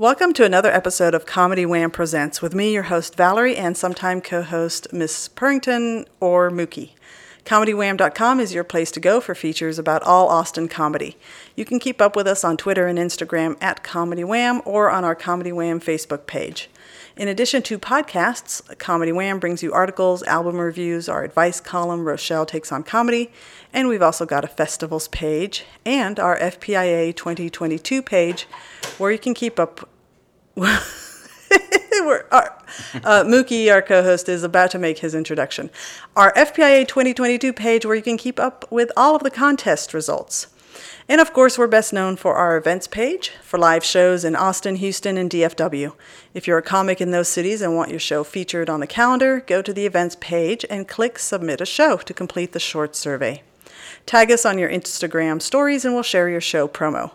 Welcome to another episode of Comedy Wham! Presents with me, your host Valerie, and sometime co-host Miss Purrington or Mookie. ComedyWham.com is your place to go for features about all Austin comedy. You can keep up with us on Twitter and Instagram at ComedyWham or on our Comedy Wham Facebook page. In addition to podcasts, Comedy Wham brings you articles, album reviews, our advice column, Rochelle Takes on Comedy, and we've also got a festivals page and our FPIA 2022 page where you can keep up with... Mookie, our co-host, is about to make his introduction. Our FPIA 2022 page where you can keep up with all of the contest results. And of course, we're best known for our events page for live shows in Austin, Houston, and DFW. If you're a comic in those cities and want your show featured on the calendar, go to the events page and click Submit a Show to complete the short survey. Tag us on your Instagram stories and we'll share your show promo.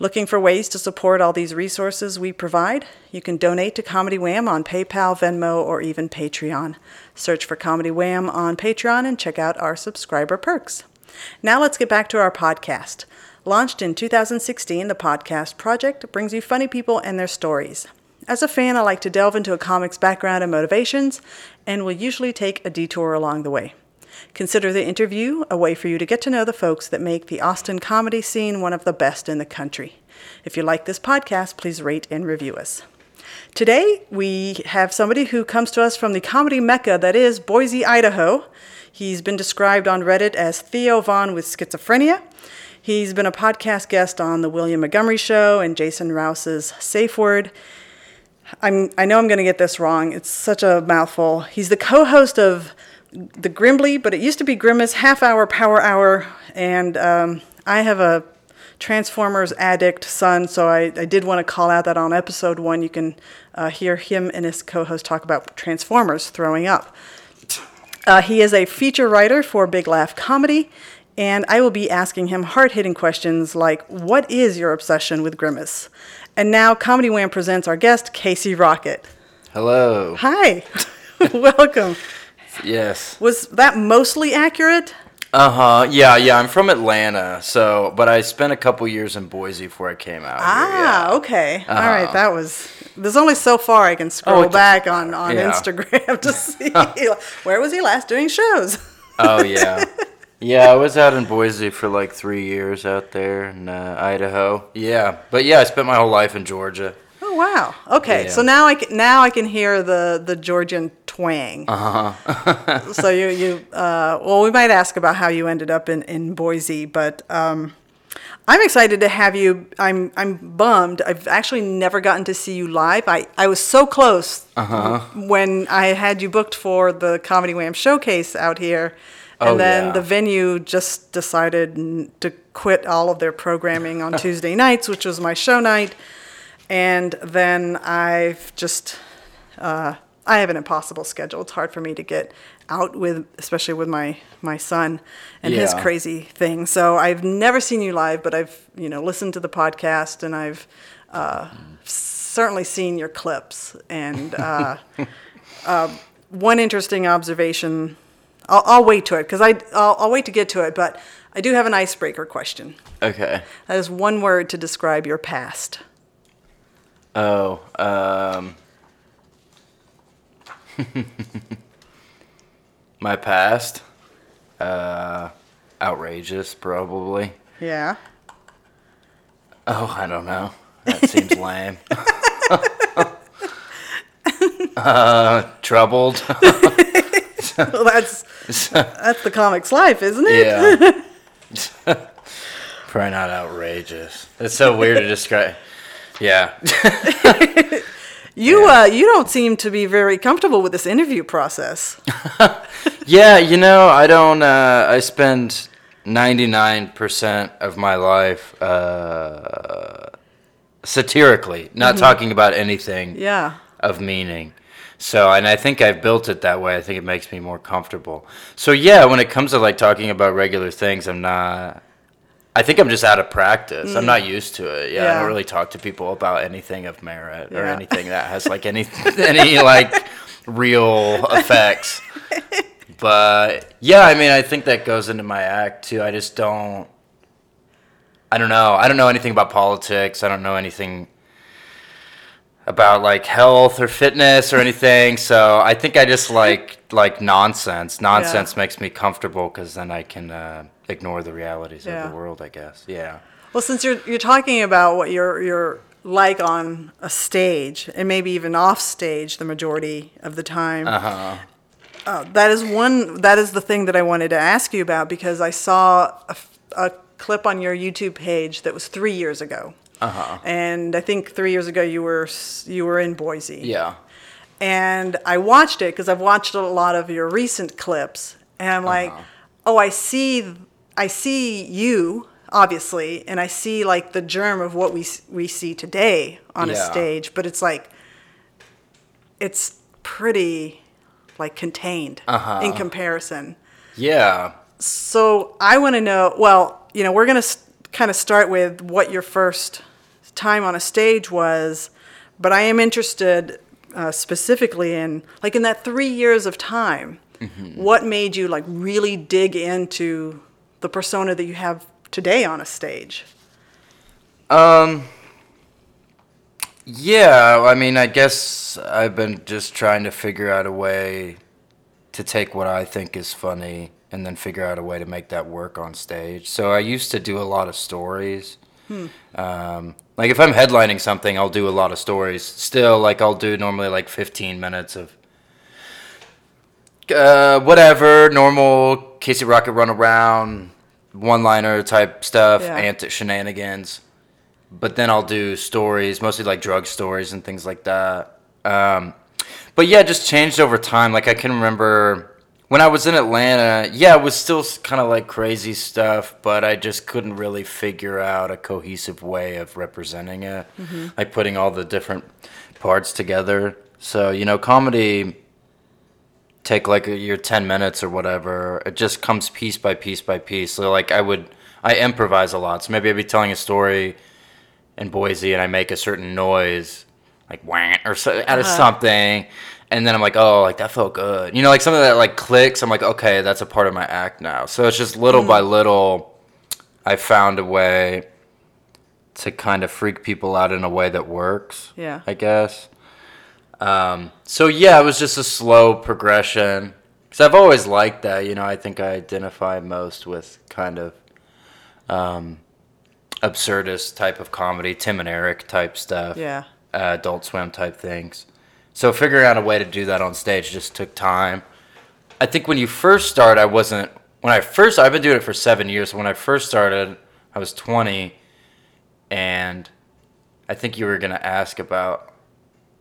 Looking for ways to support all these resources we provide? You can donate to Comedy Wham on PayPal, Venmo, or even Patreon. Search for Comedy Wham on Patreon and check out our subscriber perks. Now let's get back to our podcast. Launched in 2016, the podcast project brings you funny people and their stories. As a fan, I like to delve into a comic's background and motivations, and will usually take a detour along the way. Consider the interview a way for you to get to know the folks that make the Austin comedy scene one of the best in the country. If you like this podcast, please rate and review us. Today, we have somebody who comes to us from the comedy mecca that is Boise, Idaho. He's been described on Reddit as Theo Vaughn with schizophrenia. He's been a podcast guest on The William Montgomery Show and Jason Rouse's Safe Word. I know I'm going to get this wrong. It's such a mouthful. He's the co-host of The Grimbley, but it used to be Grimace Half Hour Power Hour, and I have a Transformers addict son, so I did want to call out that on episode 1 you can hear him and his co-host talk about Transformers throwing up. He is a feature writer for Big Laugh Comedy, and I will be asking him hard-hitting questions like, what is your obsession with Grimace? And now Comedy Wham! Presents our guest, Casey Rocket. Hello. Hi. Welcome. Yes. Was that mostly accurate? Yeah. I'm from Atlanta, so but I spent a couple years in Boise before I came out. Here, yeah. Okay. All right. That was. There's only so far I can scroll back on Instagram to see where was he last doing shows. Oh yeah. Yeah, I was out in Boise for like 3 years out there in Idaho. Yeah, but yeah, I spent my whole life in Georgia. Oh wow. Okay. Yeah. So now I can hear the Georgian twang. Uh-huh. So well, we might ask about how you ended up in Boise, but I'm excited to have you. I'm bummed. I've actually never gotten to see you live. I was so close when I had you booked for the Comedy Wham! Showcase out here. And the venue just decided to quit all of their programming on Tuesday nights, which was my show night. And then I've just, I have an impossible schedule. It's hard for me to get out with, especially with my son and his crazy thing. So I've never seen you live, but I've, listened to the podcast and I've certainly seen your clips. And one interesting observation, I'll wait to it because I'll wait to get to it, but I do have an icebreaker question. Okay. That is one word to describe your past. Oh, my past, outrageous, probably. Yeah. Oh, I don't know. That seems lame. Troubled. Well, that's the comic's life, isn't it? Yeah. Probably not outrageous. It's so weird to describe. Yeah. You don't seem to be very comfortable with this interview process. Yeah, I don't, I spend 99% of my life satirically, not talking about anything of meaning. So, and I think I've built it that way. I think it makes me more comfortable. So yeah, when it comes to like talking about regular things, I think I'm just out of practice. I'm not used to it. Yeah, I don't really talk to people about anything of merit or anything that has like any like real effects. But yeah, I mean, I think that goes into my act too. I just don't. I don't know. I don't know anything about politics. I don't know anything. about like health or fitness or anything. So I think I just like nonsense. Nonsense makes me comfortable because then I can ignore the realities of the world, I guess. Yeah. Well, since you're talking about what you're like on a stage and maybe even off stage the majority of the time. Uh-huh. That is the thing that I wanted to ask you about, because I saw a clip on your YouTube page that was 3 years ago. Uh-huh. And I think 3 years ago you were in Boise. Yeah. And I watched it because I've watched a lot of your recent clips, and I'm like, oh, I see you obviously, and I see like the germ of what we see today on a stage, but it's like it's pretty like contained in comparison. Yeah. So I want to know. Well, you know, we're gonna kind of start with what your first time on a stage was, but I am interested specifically in like in that 3 years of time. Mm-hmm. What made you like really dig into the persona that you have today on a stage? Yeah, I mean, I guess I've been just trying to figure out a way to take what I think is funny and then figure out a way to make that work on stage. So I used to do a lot of stories. Like if I'm headlining something, I'll do a lot of stories. Still, like I'll do normally like 15 minutes of whatever, normal Casey Rocket run around, one-liner type stuff, antic shenanigans. But then I'll do stories, mostly like drug stories and things like that. But yeah, it just changed over time. Like I can remember when I was in Atlanta, it was still kind of like crazy stuff, but I just couldn't really figure out a cohesive way of representing it, like putting all the different parts together. So, you know, comedy take like your 10 minutes or whatever. It just comes piece by piece by piece. So like I improvise a lot. So maybe I'd be telling a story in Boise and I make a certain noise like wah or so, out of something. And then I'm like, oh, like that felt good. You know, like something that like clicks. I'm like, okay, that's a part of my act now. So it's just little by little, I found a way to kind of freak people out in a way that works. Yeah, I guess. So yeah, it was just a slow progression, because I've always liked that. You know, I think I identify most with kind of absurdist type of comedy, Tim and Eric type stuff, Adult Swim type things. So figuring out a way to do that on stage just took time. I think when you first start, I've been doing it for 7 years. When I first started, I was 20, and I think you were going to ask about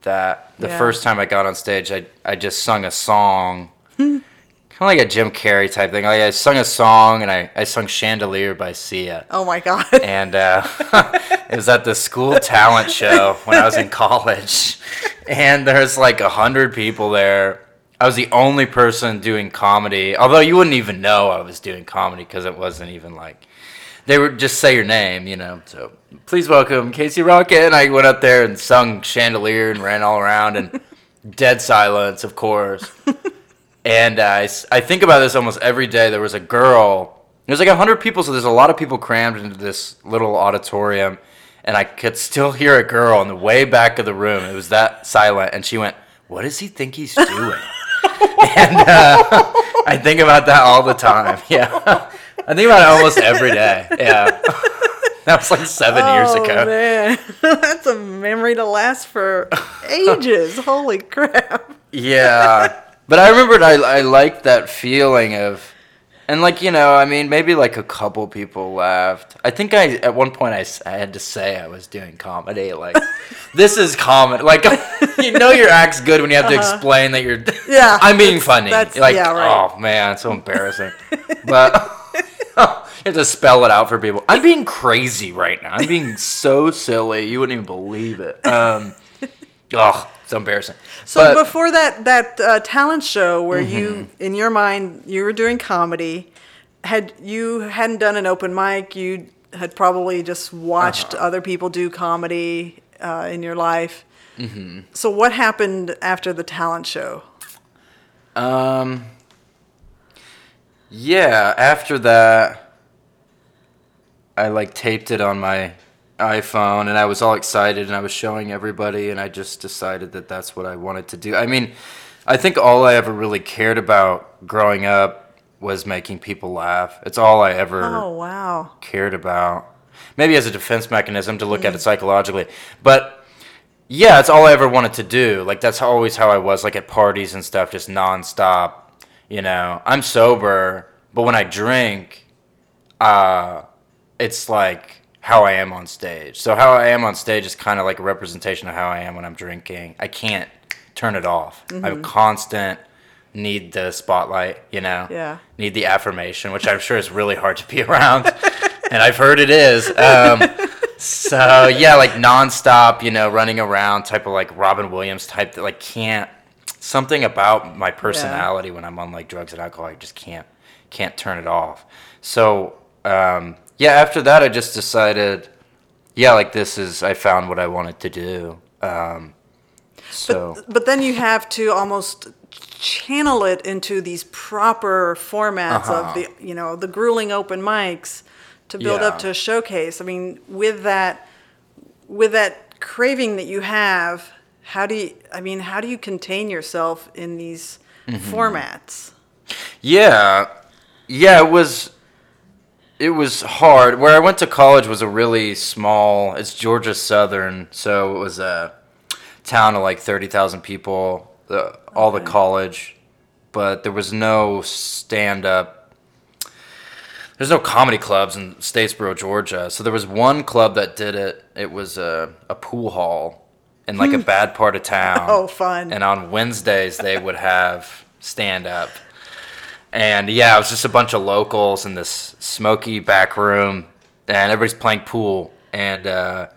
that. The first time I got on stage, I just sung a song, kind of like a Jim Carrey type thing. Like I sung a song, and I sung Chandelier by Sia. Oh my God. And it was at the school talent show when I was in college, and there's like 100 people there. I was the only person doing comedy, although you wouldn't even know I was doing comedy, because it wasn't even like they would just say your name, you know. So please welcome Casey Rocket. And I went up there and sung Chandelier and ran all around, and dead silence, of course. And I think about this almost every day. There was a girl. There's like 100 people, so there's a lot of people crammed into this little auditorium. And I could still hear a girl on the way back of the room. It was that silent. And she went, "What does he think he's doing?" And I think about that all the time. Yeah. I think about it almost every day. Yeah. That was like 7 years ago. Oh, man. That's a memory to last for ages. Holy crap. Yeah. But I remembered I liked that feeling of, and like, you know, I mean, maybe like a couple people laughed. I think at one point I had to say I was doing comedy. Like, this is comedy. Like, you know your act's good when you have to explain that you're, I'm being funny. That's, like, right. Oh, man, it's so embarrassing. But you have to spell it out for people. I'm being crazy right now. I'm being so silly. You wouldn't even believe it. It's embarrassing. So before that talent show where you, in your mind, you were doing comedy, hadn't done an open mic, you had probably just watched other people do comedy in your life. Mm-hmm. So what happened after the talent show? Yeah, after that, I like taped it on my iPhone, and I was all excited, and I was showing everybody, and I just decided that that's what I wanted to do. I mean, I think all I ever really cared about growing up was making people laugh. It's all I ever cared about. Maybe as a defense mechanism to look at it psychologically. But, yeah, it's all I ever wanted to do. Like, that's always how I was, like, at parties and stuff, just nonstop, you know. I'm sober, but when I drink, it's like how I am on stage. So how I am on stage is kind of like a representation of how I am when I'm drinking. I can't turn it off. Mm-hmm. I'm constant, need the spotlight, you know? Yeah. Need the affirmation, which I'm sure is really hard to be around. And I've heard it is. So, yeah, like nonstop, you know, running around type of like Robin Williams type that like can't, something about my personality when I'm on like drugs and alcohol, I just can't turn it off. So, yeah, after that, I just decided, yeah, like I found what I wanted to do. So, but then you have to almost channel it into these proper formats of the, you know, the grueling open mics to build up to a showcase. I mean, with that craving that you have, how do you contain yourself in these formats? Yeah, It was hard. Where I went to college was a really small, it's Georgia Southern, so it was a town of like 30,000 people, all the college, but there was no stand-up. There's no comedy clubs in Statesboro, Georgia, so there was one club that did it. It was a pool hall in like a bad part of town. Oh, fun. And on Wednesdays, they would have stand-up. And, yeah, it was just a bunch of locals in this smoky back room, and everybody's playing pool. And, I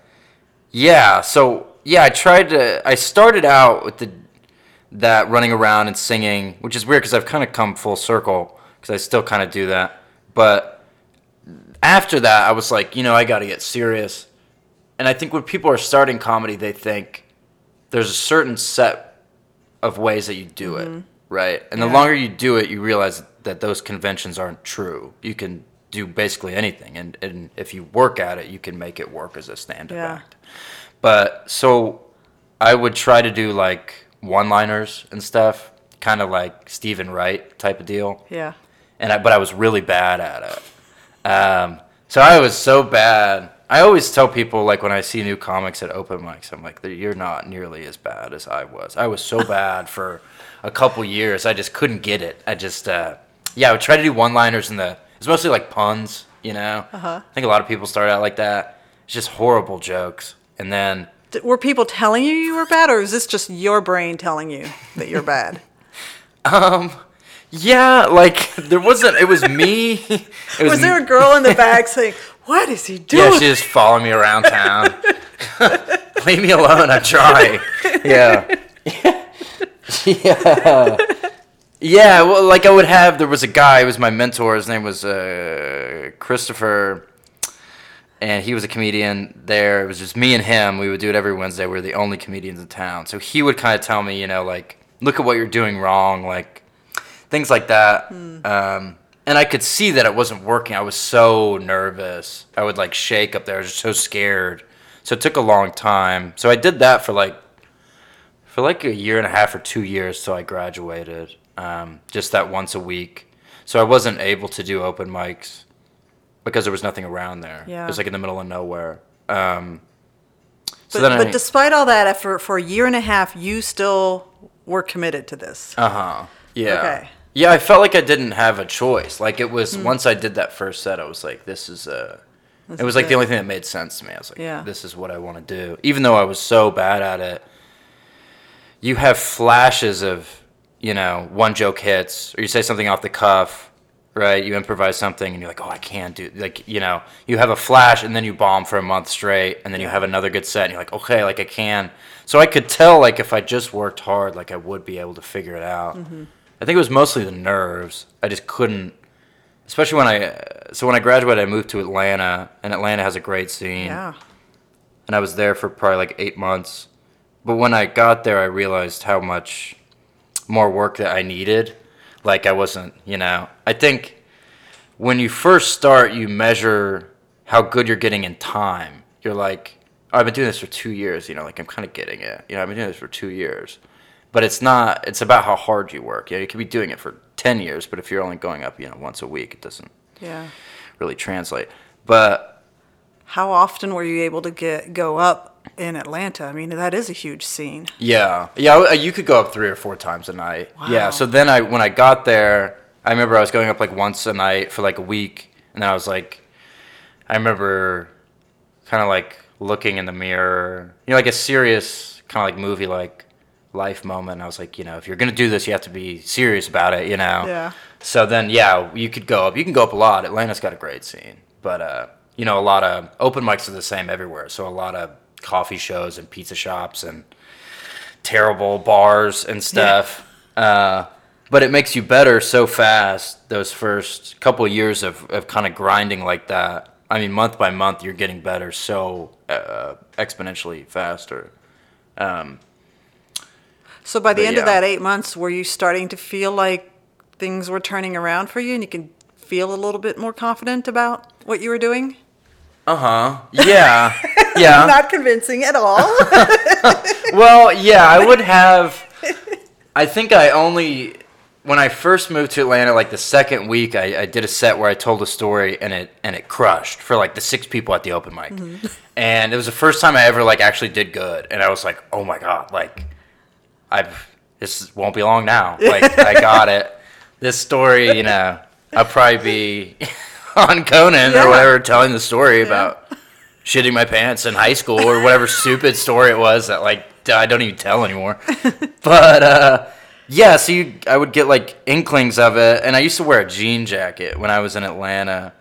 I started out with that running around and singing, which is weird because I've kind of come full circle because I still kind of do that. But after that, I was like, you know, I got to get serious. And I think when people are starting comedy, they think there's a certain set of ways that you do it. Right. And the longer you do it, you realize that those conventions aren't true. You can do basically anything. And if you work at it, you can make it work as a stand-up act. But so I would try to do like one-liners and stuff, kind of like Stephen Wright type of deal. Yeah. But I was really bad at it. So I was so bad. I always tell people, like, when I see new comics at open mics, I'm like, you're not nearly as bad as I was. I was so bad for a couple years. I just couldn't get it. I just, I would try to do one-liners it's mostly like puns, you know? I think a lot of people start out like that. It's just horrible jokes. And then... Were people telling you were bad, or is this just your brain telling you that you're bad? Yeah, like, there wasn't... It was me. Was there a girl in the back saying... What is he doing? Yeah, she just following me around town. Leave me alone. I'm trying. Yeah. Well, like there was a guy. He was my mentor. His name was Christopher, and he was a comedian there. It was just me and him. We would do it every Wednesday. We were the only comedians in town. So he would kind of tell me, you know, like, look at what you're doing wrong, like things like that. And I could see that it wasn't working. I was so nervous. I would, like, shake up there. I was just so scared. So it took a long time. So I did that for a year and a half or 2 years till I graduated, just that once a week. So I wasn't able to do open mics because there was nothing around there. Yeah. It was, like, in the middle of nowhere. But despite all that, for a year and a half, you still were committed to this. Yeah. Okay. Yeah, I felt like I didn't have a choice. Like, it was, once I did that first set, I was like, it was like the only thing that made sense to me. I was like, this is what I want to do. Even though I was so bad at it, you have flashes of, you know, one joke hits, or you say something off the cuff, right? You improvise something, and you're like, oh, I can't do, like, you know, you have a flash, and then you bomb for a month straight, and then you have another good set, and you're like, okay, like, I can. So I could tell, like, if I just worked hard, like, I would be able to figure it out. I think it was mostly the nerves. I just couldn't, especially when I graduated, I moved to Atlanta, and Atlanta has a great scene. Yeah. And I was there for probably like 8 months. But when I got there, I realized how much more work that I needed. Like, I wasn't, you know, I think when you first start, you measure how good you're getting in time. you're like, oh, I've been doing this for 2 years, you know, like I'm kind of getting it. You know, I've been doing this for 2 years. But it's not, it's about how hard you work. You know, you could be doing it for 10 years, but if you're only going up, you know, once a week, it doesn't really translate. But how often were you able to go up in Atlanta? I mean, that is a huge scene. Yeah. Yeah, you could go up 3 or 4 times a night. Wow. Yeah, so then when I got there, I remember I was going up like once a night for like a week, and then I was like, I remember kind of like looking in the mirror, you know, like a serious kind of like movie, like, life moment. I was like, you know, if you're gonna do this, you have to be serious about it, you know. Yeah. So then, yeah, you could go up. You can go up a lot. Atlanta's got a great scene, but you know, a lot of open mics are the same everywhere. So a lot of coffee shows and pizza shops and terrible bars and stuff. Yeah. But it makes you better so fast. Those first couple of years of kind of grinding like that. I mean, month by month, you're getting better so exponentially faster. So by the end of that 8 months, were you starting to feel like things were turning around for you and you could feel a little bit more confident about what you were doing? Uh-huh. Yeah. Yeah. Not convincing at all. Well, yeah, I would have... I think I only... When I first moved to Atlanta, like the second week, I did a set where I told a story and it crushed for like the 6 people at the open mic. Mm-hmm. And it was the first time I ever like actually did good. And I was like, oh my God, like... This won't be long now. Like, I got it. This story, you know, I'll probably be on Conan or whatever telling the story about shitting my pants in high school or whatever stupid story it was that, like, I don't even tell anymore. But, yeah, so I would get, like, inklings of it. And I used to wear a jean jacket when I was in Atlanta.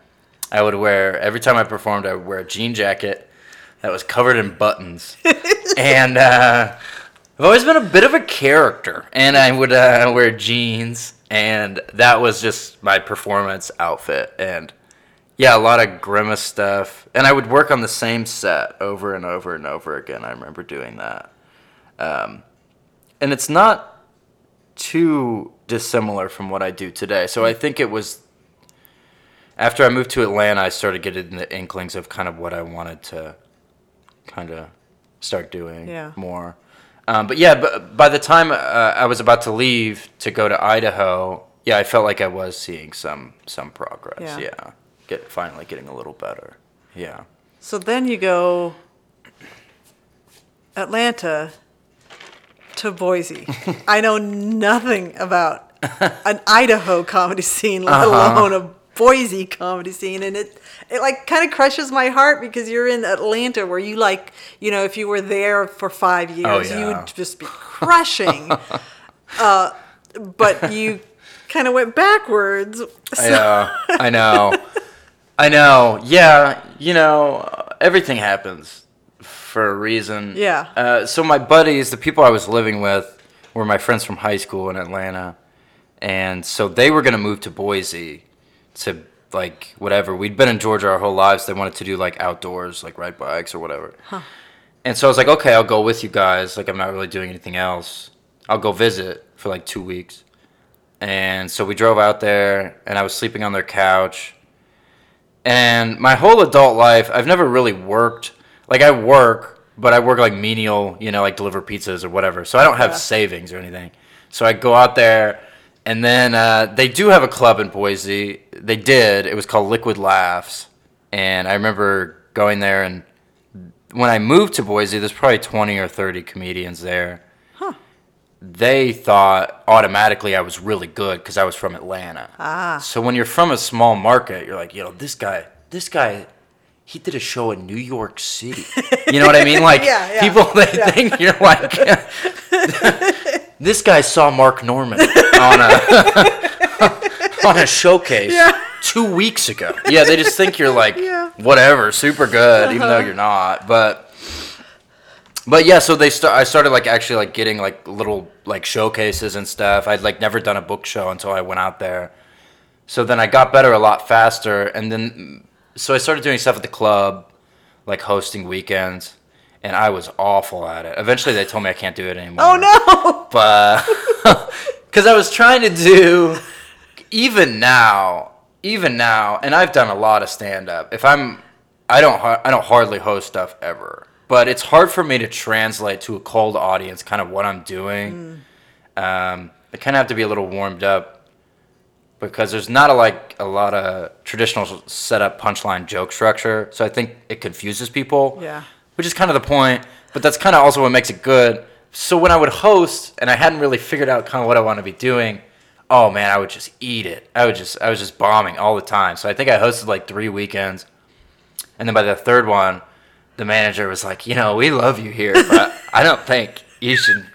Every time I performed, I would wear a jean jacket that was covered in buttons. And, I've always been a bit of a character, and I would wear jeans, and that was just my performance outfit, and yeah, a lot of Grimace stuff, and I would work on the same set over and over and over again. I remember doing that, and it's not too dissimilar from what I do today, so I think it was, after I moved to Atlanta, I started getting the inklings of kind of what I wanted to kind of start doing more. But yeah, by the time I was about to leave to go to Idaho, yeah, I felt like I was seeing some progress. Yeah, finally getting a little better. Yeah. So then you go Atlanta to Boise. I know nothing about an Idaho comedy scene, let alone a Boise comedy scene, and it like kind of crushes my heart because you're in Atlanta where you like, you know, if you were there for 5 years, you would just be crushing. But you kind of went backwards. So. I know. Yeah, you know, everything happens for a reason. Yeah. So my buddies, the people I was living with, were my friends from high school in Atlanta, and so they were going to move to Boise. To like whatever, we'd been in Georgia our whole lives. They wanted to do like outdoors, like ride bikes or whatever. Huh. And so I was like, okay, I'll go with you guys. Like I'm not really doing anything else. I'll go visit for like 2 weeks. And so we drove out there, and I was sleeping on their couch. And my whole adult life, I've never really worked. Like I work, but I work like menial, you know, like deliver pizzas or whatever. So I don't have savings or anything. So I go out there. And then they do have a club in Boise. They did. It was called Liquid Laughs. And I remember going there, and when I moved to Boise, there's probably 20 or 30 comedians there. Huh. They thought automatically I was really good because I was from Atlanta. Ah. So when you're from a small market, you're like, you know, this guy, he did a show in New York City. You know what I mean? Like, people, they think you're like... This guy saw Mark Norman on a showcase 2 weeks ago. Yeah, they just think you're like, whatever, super good, even though you're not. But yeah, so I started like actually like getting like little like showcases and stuff. I'd like never done a book show until I went out there. So then I got better a lot faster, and then so I started doing stuff at the club, like hosting weekends. And I was awful at it. Eventually, they told me I can't do it anymore. Oh, no! But, because I was trying to do, even now, and I've done a lot of stand-up. If I'm, I don't hardly host stuff ever, but it's hard for me to translate to a cold audience kind of what I'm doing. I kind of have to be a little warmed up because there's not a lot of traditional setup punchline joke structure, so I think it confuses people. Yeah, which is kind of the point, but that's kind of also what makes it good. So when I would host and I hadn't really figured out kind of what I want to be doing, oh man, I would just eat it. I was just bombing all the time. So I think I hosted like 3 weekends. And then by the third one, the manager was like, you know, we love you here, but I don't think you can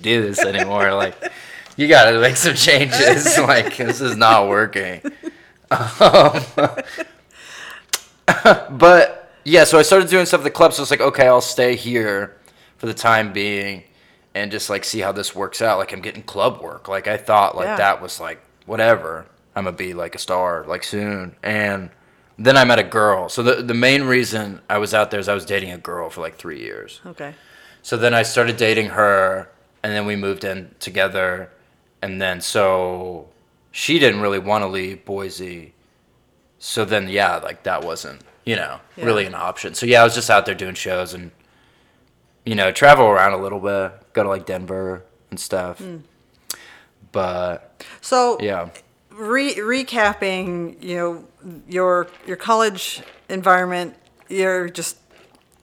do this anymore. Like, you got to make some changes. Like, this is not working. But yeah, so I started doing stuff at the club. So it's like, okay, I'll stay here for the time being and just like see how this works out. Like, I'm getting club work. Like, I thought like that was like, whatever, I'm going to be like a star like soon. And then I met a girl. So the main reason I was out there is I was dating a girl for like 3 years. Okay. So then I started dating her, and then we moved in together. And then so she didn't really want to leave Boise. So then, yeah, like that wasn't, you know, really an option. So, yeah, I was just out there doing shows and, you know, travel around a little bit, go to like Denver and stuff. But, so, yeah. Recapping, you know, your college environment, you're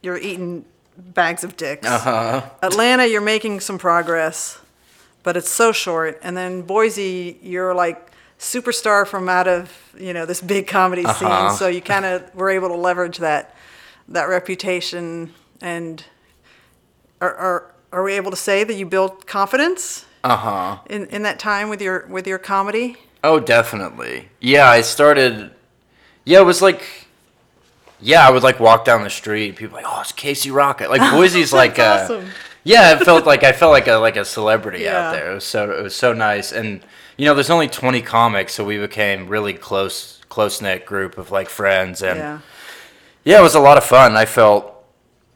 eating bags of dicks. Atlanta, you're making some progress, but it's so short. And then Boise, you're like superstar from out of, you know, this big comedy scene. So you kind of were able to leverage that reputation. And are we able to say that you built confidence in that time with your comedy? Oh, definitely. Yeah, I started... Yeah, it was like... Yeah, I would like walk down the street and people were like, oh, it's Casey Rocket. Like, Boise's like... awesome. Yeah, it felt like... I felt like a celebrity out there. It was so nice. And, you know, there's only 20 comics, so we became really close-knit group of like friends. And yeah, it was a lot of fun. I felt...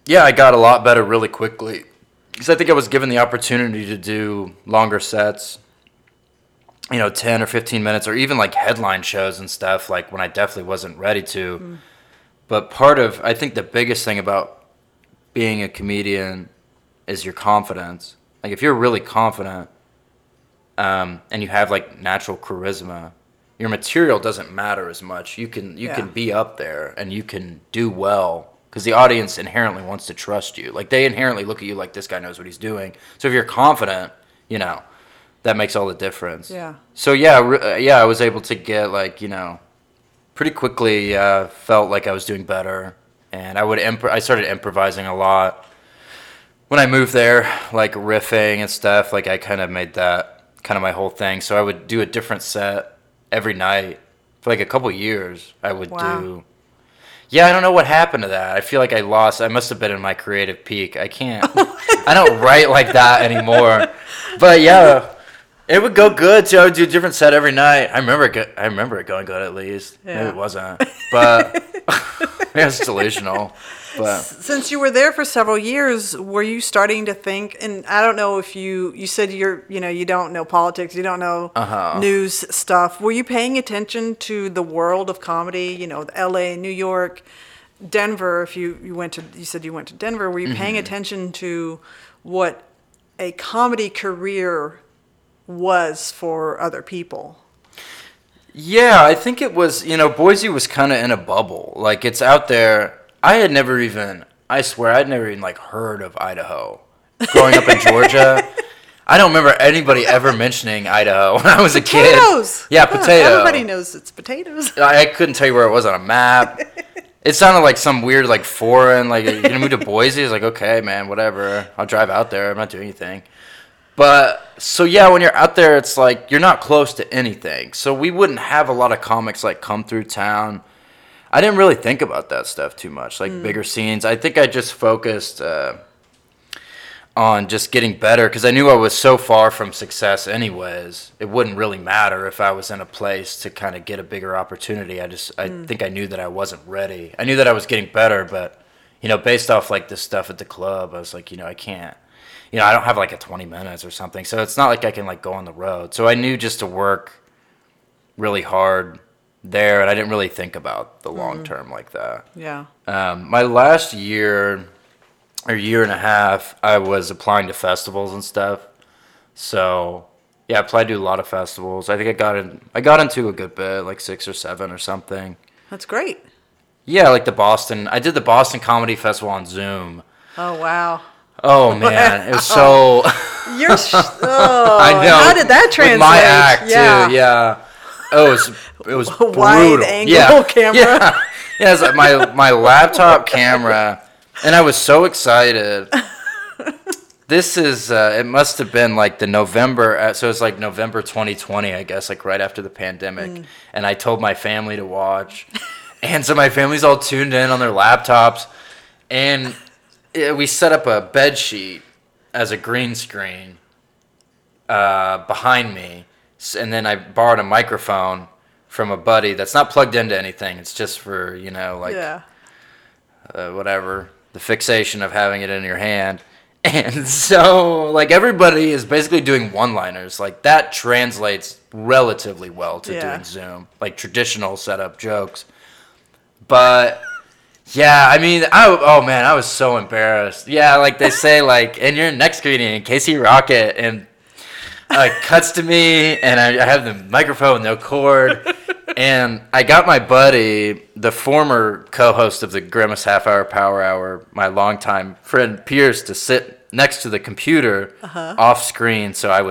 Yeah, I got a lot better really quickly. Because I think I was given the opportunity to do longer sets, you know, 10 or 15 minutes or even like headline shows and stuff, like when I definitely wasn't ready to. But part of, I think the biggest thing about being a comedian is your confidence. Like if you're really confident and you have like natural charisma, your material doesn't matter as much. You can be up there and you can do well because the audience inherently wants to trust you. Like they inherently look at you like this guy knows what he's doing. So if you're confident, you know, that makes all the difference. Yeah. So, yeah, I was able to get, like, you know, pretty quickly felt like I was doing better. And I would I started improvising a lot. When I moved there, like, riffing and stuff, like, I kind of made that kind of my whole thing. So I would do a different set every night for, like, a couple years I would do. Yeah, I don't know what happened to that. I feel like I must have been in my creative peak. I don't write like that anymore. But, yeah. It would go good, too. I would do a different set every night. I remember it going good, at least. Yeah. Maybe it wasn't. But it was delusional. But. Since you were there for several years, were you starting to think, and I don't know if you said you don't know politics, you don't know news stuff. Were you paying attention to the world of comedy, you know, L.A., New York, Denver? If you said you went to Denver, were you paying attention to what a comedy career was for other people? Yeah, I think it was, you know, Boise was kind of in a bubble. Like, it's out there. I'd never even like heard of Idaho growing up in Georgia. I don't remember anybody ever mentioning Idaho when I was a kid. Yeah, potato. Everybody knows it's potatoes. I couldn't tell you where it was on a map. It sounded like some weird, like, foreign, like, you're going to move to Boise? It's like, okay, man, whatever. I'll drive out there. I'm not doing anything. But, so yeah, when you're out there, it's like, you're not close to anything. So we wouldn't have a lot of comics, like, come through town. I didn't really think about that stuff too much, like, bigger scenes. I think I just focused on just getting better, because I knew I was so far from success anyways. It wouldn't really matter if I was in a place to kind of get a bigger opportunity. I think I knew that I wasn't ready. I knew that I was getting better, but, you know, based off, like, this stuff at the club, I was like, you know, I can't. You know, I don't have like a 20 minutes or something. So it's not like I can like go on the road. So I knew just to work really hard there, and I didn't really think about the long term like that. Yeah. My last year or year and a half, I was applying to festivals and stuff. So yeah, I applied to a lot of festivals. I think I got into a good bit, like 6 or 7 or something. That's great. Yeah, like I did the Boston Comedy Festival on Zoom. Oh, wow. Oh, man. It was so... I know. How did that translate? With my act, too, yeah. Oh, it was brutal. Wide-angle camera. Yeah, it was like my laptop camera, and I was so excited. This is, it must have been like the November, so it's like November 2020, I guess, like right after the pandemic, and I told my family to watch, and so my family's all tuned in on their laptops, and we set up a bed sheet as a green screen behind me, and then I borrowed a microphone from a buddy that's not plugged into anything, it's just for, you know, like, whatever, the fixation of having it in your hand. And so, like, everybody is basically doing one-liners. Like, that translates relatively well to doing Zoom, like traditional setup jokes. But, yeah, I mean, I was so embarrassed. Yeah, like they say, like, in your next greeting, Casey Rocket, and cuts to me, and I have the microphone with no cord. And I got my buddy, the former co-host of the Grimace Half Hour Power Hour, my longtime friend Pierce, to sit next to the computer off screen so I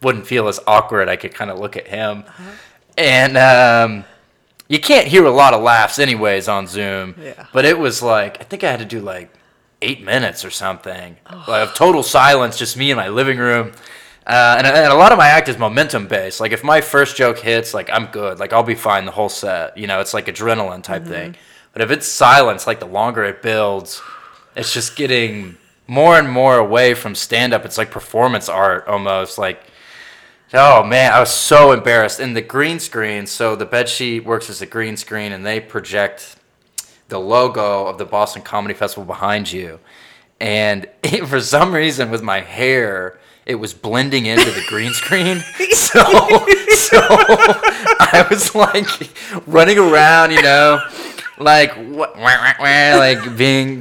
wouldn't feel as awkward. I could kind of look at him. And you can't hear a lot of laughs anyways on Zoom. Yeah. But it was like, I think I had to do like 8 minutes or something of total silence, just me in my living room. And a lot of my act is momentum-based. Like, if my first joke hits, like, I'm good. Like, I'll be fine the whole set. You know, it's like adrenaline type thing. But if it's silence, like, the longer it builds, it's just getting more and more away from stand-up. It's like performance art almost. Like, oh, man, I was so embarrassed. And the green screen, so the bedsheet works as a green screen, and they project the logo of the Boston Comedy Festival behind you. And for some reason, with my hair... it was blending into the green screen, so I was like running around, you know, like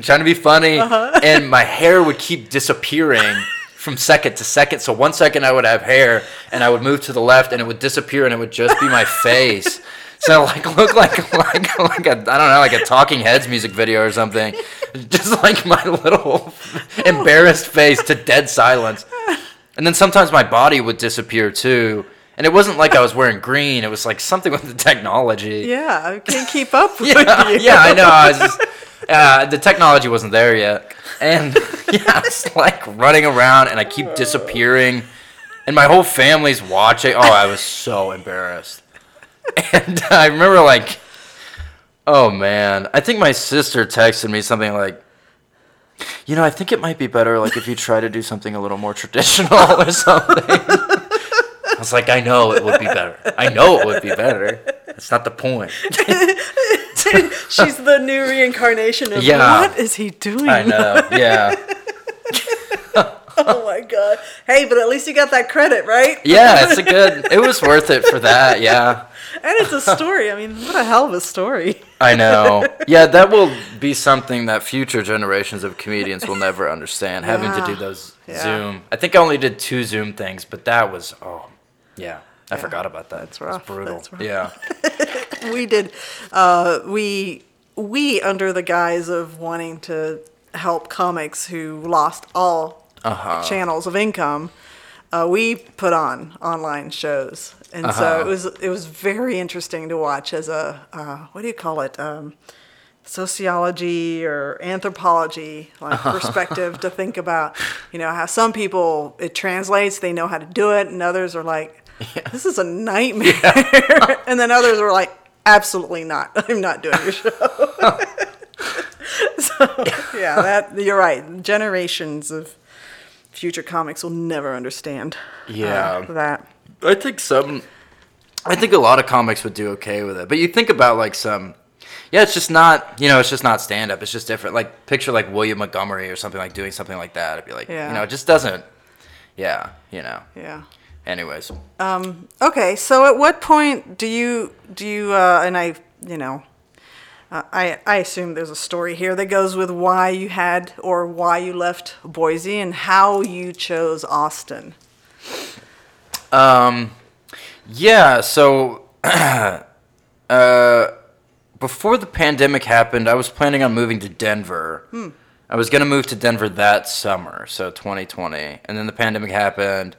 trying to be funny, and my hair would keep disappearing from second to second. So 1 second I would have hair, and I would move to the left, and it would disappear, and it would just be my face. So like look like a, I don't know, like a Talking Heads music video or something, just like my little embarrassed face to dead silence. And then sometimes my body would disappear, too. And it wasn't like I was wearing green. It was like something with the technology. Yeah, I can't keep up with you. Yeah, I know. I was just, the technology wasn't there yet. And yeah, I was like running around, and I keep disappearing. And my whole family's watching. Oh, I was so embarrassed. And I remember like, oh, man. I think my sister texted me something like, you know, I think it might be better, like, if you try to do something a little more traditional or something. I was like, I know it would be better. That's not the point. She's the new reincarnation of, what is he doing? I know, yeah. Oh, my God. Hey, but at least you got that credit, right? Yeah, it was worth it for that, yeah. And it's a story. I mean, what a hell of a story. I know. Yeah, that will be something that future generations of comedians will never understand, having to do those Zoom. I think I only did 2 Zoom things, but that was, I forgot about that. That's rough. It was brutal. That's rough. Yeah. We did, we under the guise of wanting to help comics who lost all channels of income, we put on online shows, and so it was very interesting to watch as a sociology or anthropology perspective to think about, you know, how some people it translates, they know how to do it, and others are like, this is a nightmare, and then others are like, absolutely not, I'm not doing your show. So you're right, generations of future comics will never understand that. I think a lot of comics would do okay with it. But you think about like some, it's just not, you know, it's just not stand-up. It's just different. Like picture like William Montgomery or something, like doing something like that. It'd be like, you know, it just doesn't, you know. Yeah. Anyways. Okay. So at what point do you and I, you know, I assume there's a story here that goes with why you had or why you left Boise and how you chose Austin. Yeah. So, before the pandemic happened, I was planning on moving to Denver. I was going to move to Denver that summer, so 2020. And then the pandemic happened.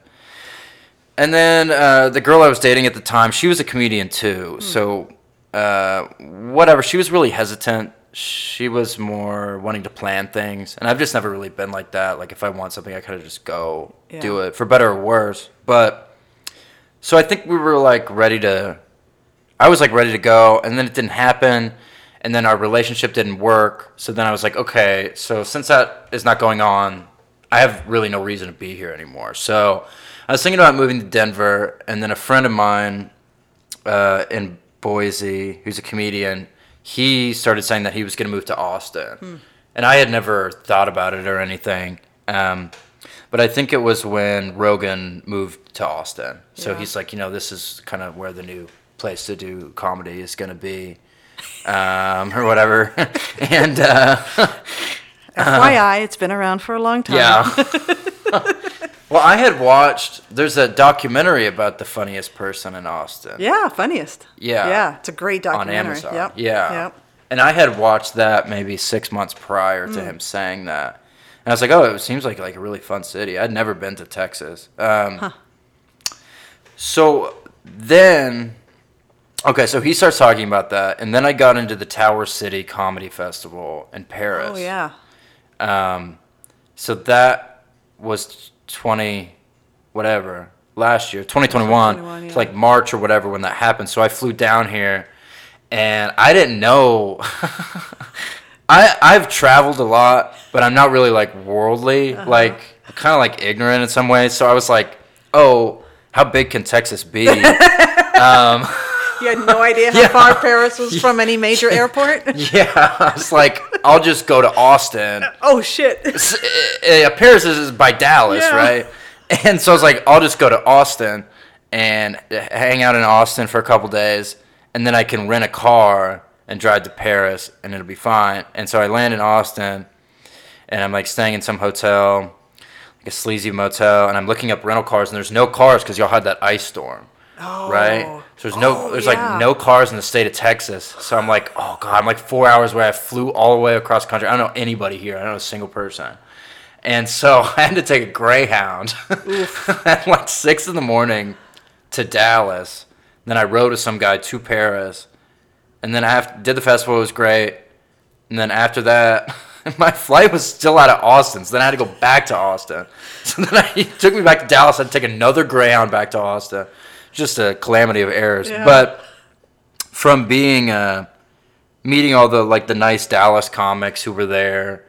And then the girl I was dating at the time, she was a comedian too. So whatever, she was really hesitant. She was more wanting to plan things. And I've just never really been like that. Like if I want something, I kind of just go do it, for better or worse. But so I think we were like ready to... I was like ready to go, and then it didn't happen, and then our relationship didn't work. So then I was like, okay, so since that is not going on, I have really no reason to be here anymore. So I was thinking about moving to Denver, and then a friend of mine in Boise, who's a comedian, he started saying that he was going to move to Austin. And I had never thought about it or anything. But I think it was when Rogan moved to Austin. So he's like, you know, this is kind of where the new place to do comedy is going to be, or whatever. And FYI, it's been around for a long time. Well, I had watched, there's a documentary about the funniest person in Austin. Yeah, it's a great documentary. On Amazon. Yep. And I had watched that maybe 6 months prior to him saying that. And I was like, oh, it seems like a really fun city. I'd never been to Texas. So then... Okay, so he starts talking about that, and then I got into the Tower City Comedy Festival in Paris. So that was 2021, it's like March or whatever when that happened. So I flew down here, and I didn't know. I've traveled a lot, but I'm not really like worldly, like kind of like ignorant in some ways. So I was like, oh, how big can Texas be? You had no idea how far Paris was from any major airport? I was like, I'll just go to Austin. Oh, shit. Paris is by Dallas, right? And so I was like, I'll just go to Austin and hang out in Austin for a couple days, and then I can rent a car and drive to Paris, and it'll be fine. And so I land in Austin, and I'm like staying in some hotel, like a sleazy motel, and I'm looking up rental cars, and there's no cars because y'all had that ice storm. Right? So there's like no cars in the state of Texas. So I'm like, oh God, I'm like 4 hours away. I flew all the way across the country. I don't know anybody here. I don't know a single person. And so I had to take a Greyhound at like 6 a.m. to Dallas. And then I rode with some guy to Paris. And then did the festival. It was great. And then after that, my flight was still out of Austin, so then I had to go back to Austin. So then he took me back to Dallas. I had to take another Greyhound back to Austin. Just a calamity of errors. But from meeting all the nice Dallas comics who were there,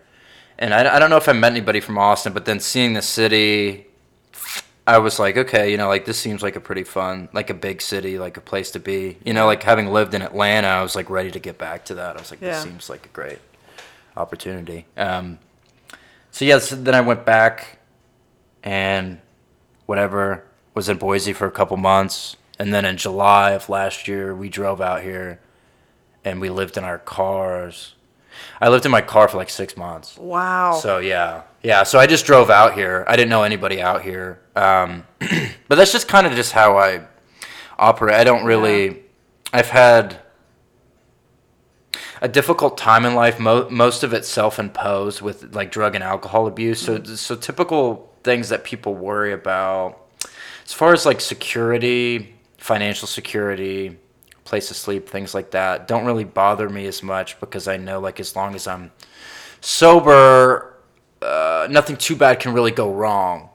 and I don't know if I met anybody from Austin, but then seeing the city, I was like, okay, you know, like this seems like a pretty fun, like a big city, like a place to be, you know, like having lived in Atlanta, I was like ready to get back to that. I was like, this seems like a great opportunity. So then I went back and whatever, was in Boise for a couple months, and then in July of last year, we drove out here, and we lived in our cars. I lived in my car for like 6 months. Wow. So so I just drove out here. I didn't know anybody out here, but that's just kind of just how I operate. I don't really. Yeah. I've had a difficult time in life. Most of it self-imposed with like drug and alcohol abuse. So typical things that people worry about. As far as like security, financial security, place to sleep, things like that, don't really bother me as much because I know like as long as I'm sober, nothing too bad can really go wrong,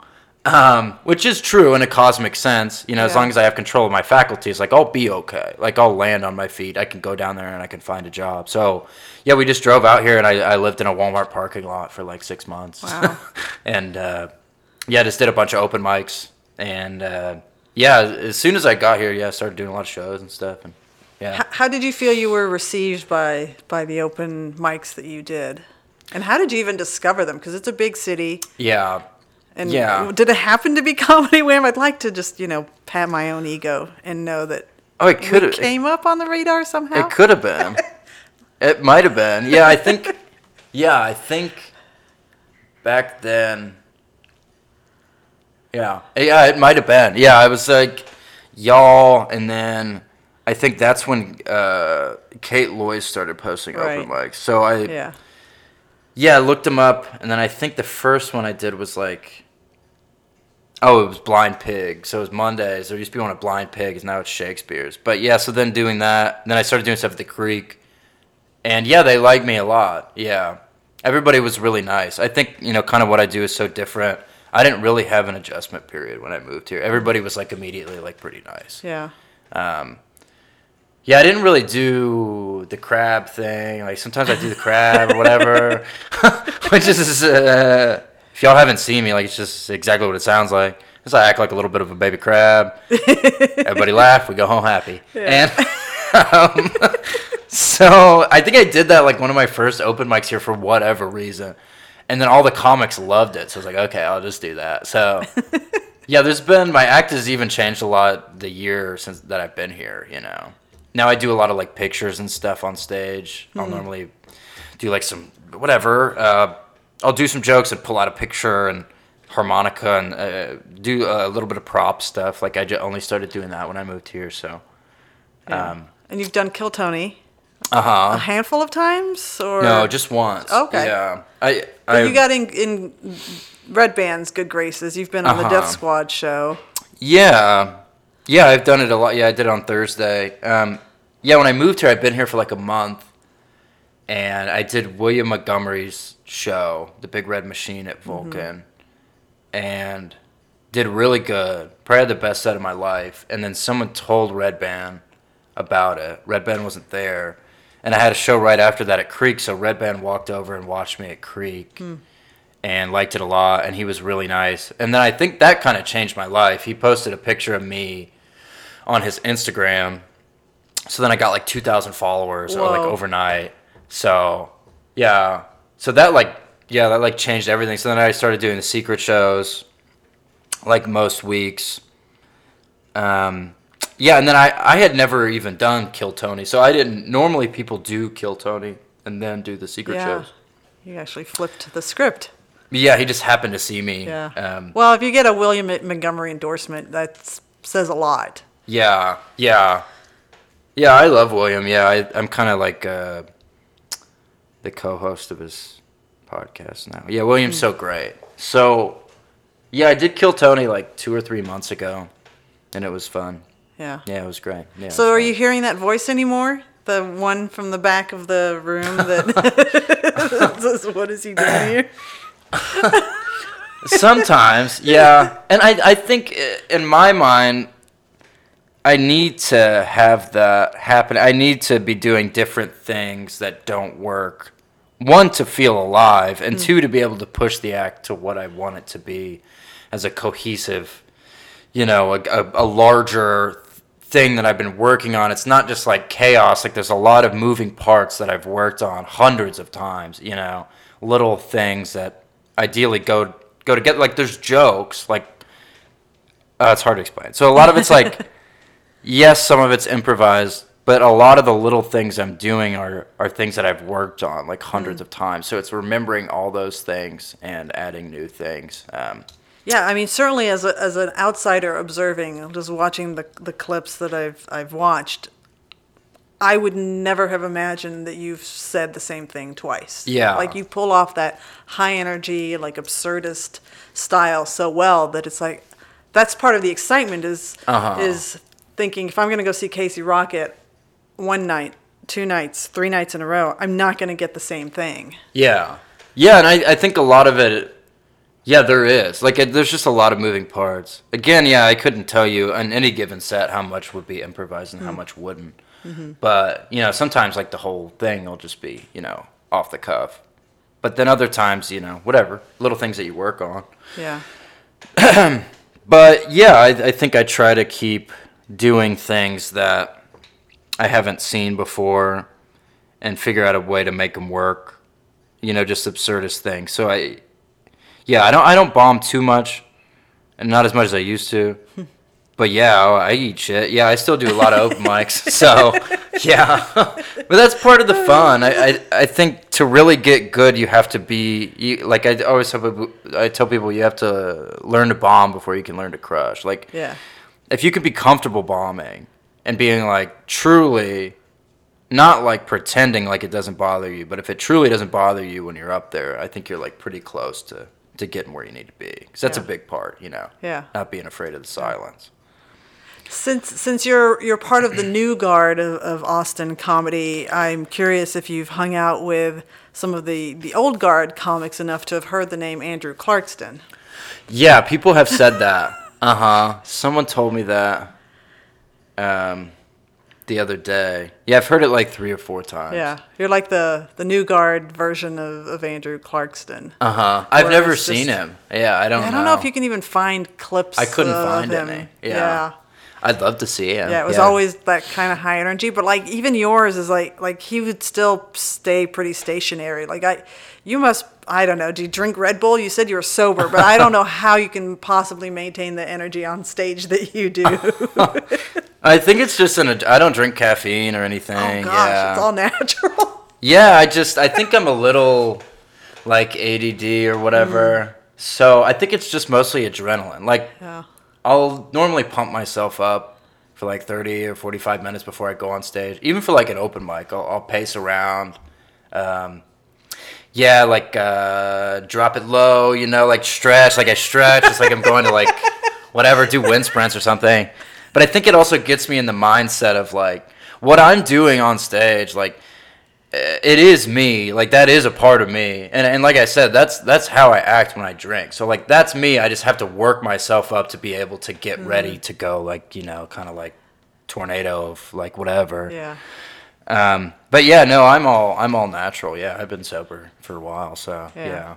which is true in a cosmic sense. You know, as long as I have control of my faculties, like I'll be okay. Like I'll land on my feet. I can go down there and I can find a job. So yeah, we just drove out here and I lived in a Walmart parking lot for like 6 months. Wow. And just did a bunch of open mics. And as soon as I got here, I started doing a lot of shows and stuff. And how did you feel you were received by the open mics that you did? And how did you even discover them? Because it's a big city. Yeah. And yeah. Did it happen to be Comedy Wham? I'd like to just, pat my own ego and know that it came up on the radar somehow. It could have been. It might have been. Yeah, I think back then. Yeah, it might have been. Yeah, I was like, y'all, and then I think that's when Kate Loy started posting open mics. So I looked him up, and then I think the first one I did was like, it was Blind Pig. So it was Mondays. There used to be one at Blind Pig, and now it's Shakespeare's. But yeah, so then doing that, then I started doing stuff at the Creek. And yeah, they liked me a lot. Yeah. Everybody was really nice. I think, kind of what I do is so different. I didn't really have an adjustment period when I moved here. Everybody was like immediately like pretty nice. Yeah. I didn't really do the crab thing. Like sometimes I do the crab or whatever, which is if y'all haven't seen me, like it's just exactly what it sounds like. It's I act like a little bit of a baby crab. Everybody laugh. We go home happy. Yeah. And so I think I did that like one of my first open mics here for whatever reason. And then all the comics loved it. So I was like, okay, I'll just do that. So yeah, my act has even changed a lot the year since that I've been here, Now I do a lot of like pictures and stuff on stage. Mm-hmm. I'll normally do like some whatever. I'll do some jokes and pull out a picture and harmonica and do a little bit of prop stuff. Like I only started doing that when I moved here. So, and you've done Kill Tony. Uh-huh. A handful of times, or no, just once. Okay. Yeah. But you got in Red Band's good graces. You've been on the Death Squad show. Yeah. Yeah, I've done it a lot. Yeah, I did it on Thursday. When I moved here, I've been here for like a month, and I did William Montgomery's show, The Big Red Machine at Vulcan, and did really good. Probably the best set of my life. And then someone told Red Band about it. Red Band wasn't there. And I had a show right after that at Creek, so Red Band walked over and watched me at Creek and liked it a lot, and he was really nice. And then I think that kind of changed my life. He posted a picture of me on his Instagram, so then I got like 2,000 followers like overnight. So yeah, so that changed everything. So then I started doing the secret shows like most weeks. Yeah, and then I had never even done Kill Tony, so I didn't. Normally, people do Kill Tony and then do the secret shows. You actually flipped the script. Yeah, he just happened to see me. Yeah. If you get a William Montgomery endorsement, that says a lot. Yeah. I love William. Yeah, I'm kind of like the co-host of his podcast now. Yeah, William's so great. So, yeah, I did Kill Tony like 2 or 3 months ago, and it was fun. Yeah, it was great. Yeah, so are you hearing that voice anymore? The one from the back of the room that says, what is he doing here? Sometimes, yeah. And I think in my mind, I need to have that happen. I need to be doing different things that don't work. One, to feel alive, and two, to be able to push the act to what I want it to be as a cohesive, a larger thing that I've been working on. It's not just like chaos. Like there's a lot of moving parts that I've worked on hundreds of times, little things that ideally go together. Like there's jokes, like it's hard to explain. So a lot of it's like, yes, some of it's improvised, but a lot of the little things I'm doing are things that I've worked on like hundreds of times. So it's remembering all those things and adding new things. Yeah, I mean, certainly as an outsider observing, just watching the clips that I've watched, I would never have imagined that you've said the same thing twice. Yeah. Like, you pull off that high energy, like, absurdist style so well that it's like, that's part of the excitement is thinking, if I'm going to go see Casey Rocket one night, 2 nights, 3 nights in a row, I'm not going to get the same thing. Yeah. Yeah, and I think a lot of it... Yeah, there is. Like, there's just a lot of moving parts. Again, yeah, I couldn't tell you on any given set how much would be improvised and how much wouldn't. Mm-hmm. But, sometimes, like, the whole thing will just be, off the cuff. But then other times, whatever, little things that you work on. Yeah. But, yeah, I think I try to keep doing things that I haven't seen before and figure out a way to make them work, just absurdist things. So I... Yeah, I don't bomb too much, and not as much as I used to. But yeah, I eat shit. Yeah, I still do a lot of open mics. So yeah, but that's part of the fun. I think to really get good, you have to be like I always tell people you have to learn to bomb before you can learn to crush. Like yeah, if you could be comfortable bombing and being like truly. Not like pretending like it doesn't bother you, but if it truly doesn't bother you when you're up there, I think you're like pretty close to getting where you need to be. Because that's a big part, you know. Yeah. Not being afraid of the silence. Since you're part of the new guard of Austin comedy, I'm curious if you've hung out with some of the old guard comics enough to have heard the name Andrew Clarkston. Yeah, people have said that. Someone told me that. The other day. Yeah, I've heard it like 3 or 4 times. Yeah. You're like the new guard version of Andrew Clarkston. I've never seen him. Yeah, I don't know. I don't know if you can even find clips of him. I couldn't find any. Yeah. I'd love to see him. Yeah, it was always that kind of high energy, but like even yours is like he would still stay pretty stationary. Like I don't know, do you drink Red Bull? You said you were sober, but I don't know how you can possibly maintain the energy on stage that you do. I think it's just I don't drink caffeine or anything. Oh gosh, It's all natural. Yeah, I think I'm a little like ADD or whatever. Mm. So I think it's just mostly adrenaline. Like I'll normally pump myself up for like 30 or 45 minutes before I go on stage. Even for like an open mic, I'll pace around. Drop it low, you know, like stretch. Like I stretch. It's like I'm going to like whatever, do wind sprints or something. But I think it also gets me in the mindset of like what I'm doing on stage. Like it is me. Like that is a part of me. And like I said, that's how I act when I drink. So like that's me. I just have to work myself up to be able to get ready to go. Like you know, kind of like tornado of like whatever. Yeah. But yeah, no, I'm all natural. Yeah, I've been sober for a while. So yeah.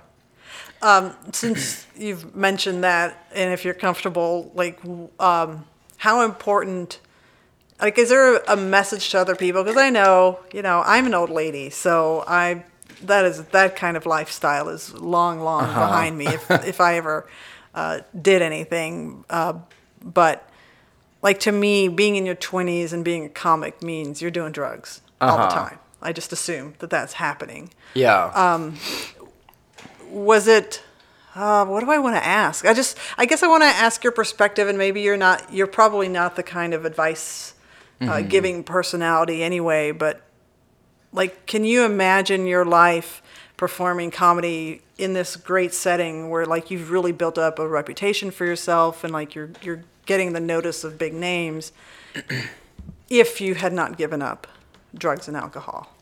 Since you've mentioned that, and if you're comfortable, like how important, like, is there a message to other people? Because I know, you know, I'm an old lady, so that kind of lifestyle is long behind me if I ever did anything. But, like, to me, being in your 20s and being a comic means you're doing drugs all the time. I just assume that that's happening. Yeah. Was it... what do I want to ask? I guess I want to ask your perspective, and maybe you're probably not the kind of advice giving personality anyway, but like, can you imagine your life performing comedy in this great setting where like you've really built up a reputation for yourself and like you're getting the notice of big names if you had not given up drugs and alcohol?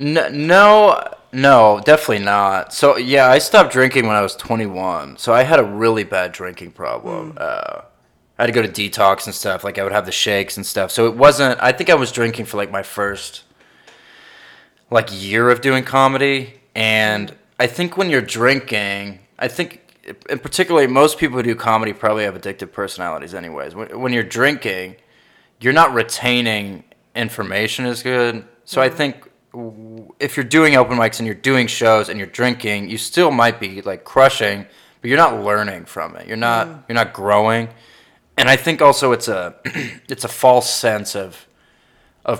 No, definitely not. So, yeah, I stopped drinking when I was 21. So I had a really bad drinking problem. I had to go to detox and stuff. Like, I would have the shakes and stuff. So it wasn't... I think I was drinking for, like, my first, like, year of doing comedy. And I think when you're drinking... I think, and particularly, most people who do comedy probably have addictive personalities anyways. When you're drinking, you're not retaining information as good. So I think... if you're doing open mics and you're doing shows and you're drinking, you still might be like crushing, but you're not learning from it. You're not growing. And I think also it's a false sense of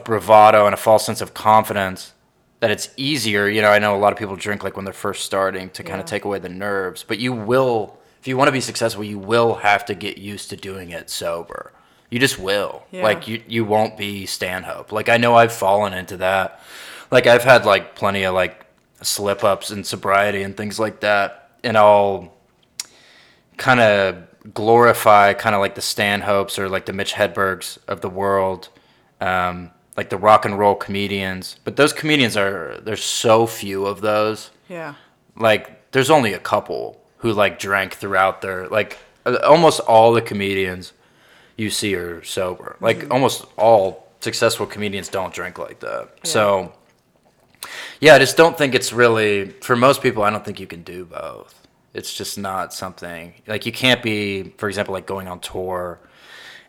bravado and a false sense of confidence that it's easier. You know, I know a lot of people drink like when they're first starting to kind of take away the nerves, but you will, if you want to be successful, you will have to get used to doing it sober. You just will. Yeah. Like you won't be Stanhope. Like I know I've fallen into that. Like, I've had, like, plenty of, like, slip-ups and sobriety and things like that, and I'll kind of glorify kind of, like, the Stanhopes or, like, the Mitch Hedbergs of the world, like, the rock and roll comedians. But those comedians there's so few of those. Yeah. Like, there's only a couple who, like, drank throughout their, like, almost all the comedians you see are sober. Like, almost all successful comedians don't drink like that. Yeah. So... yeah, I just don't think it's really, for most people, I don't think you can do both. It's just not something, like you can't be, for example, like going on tour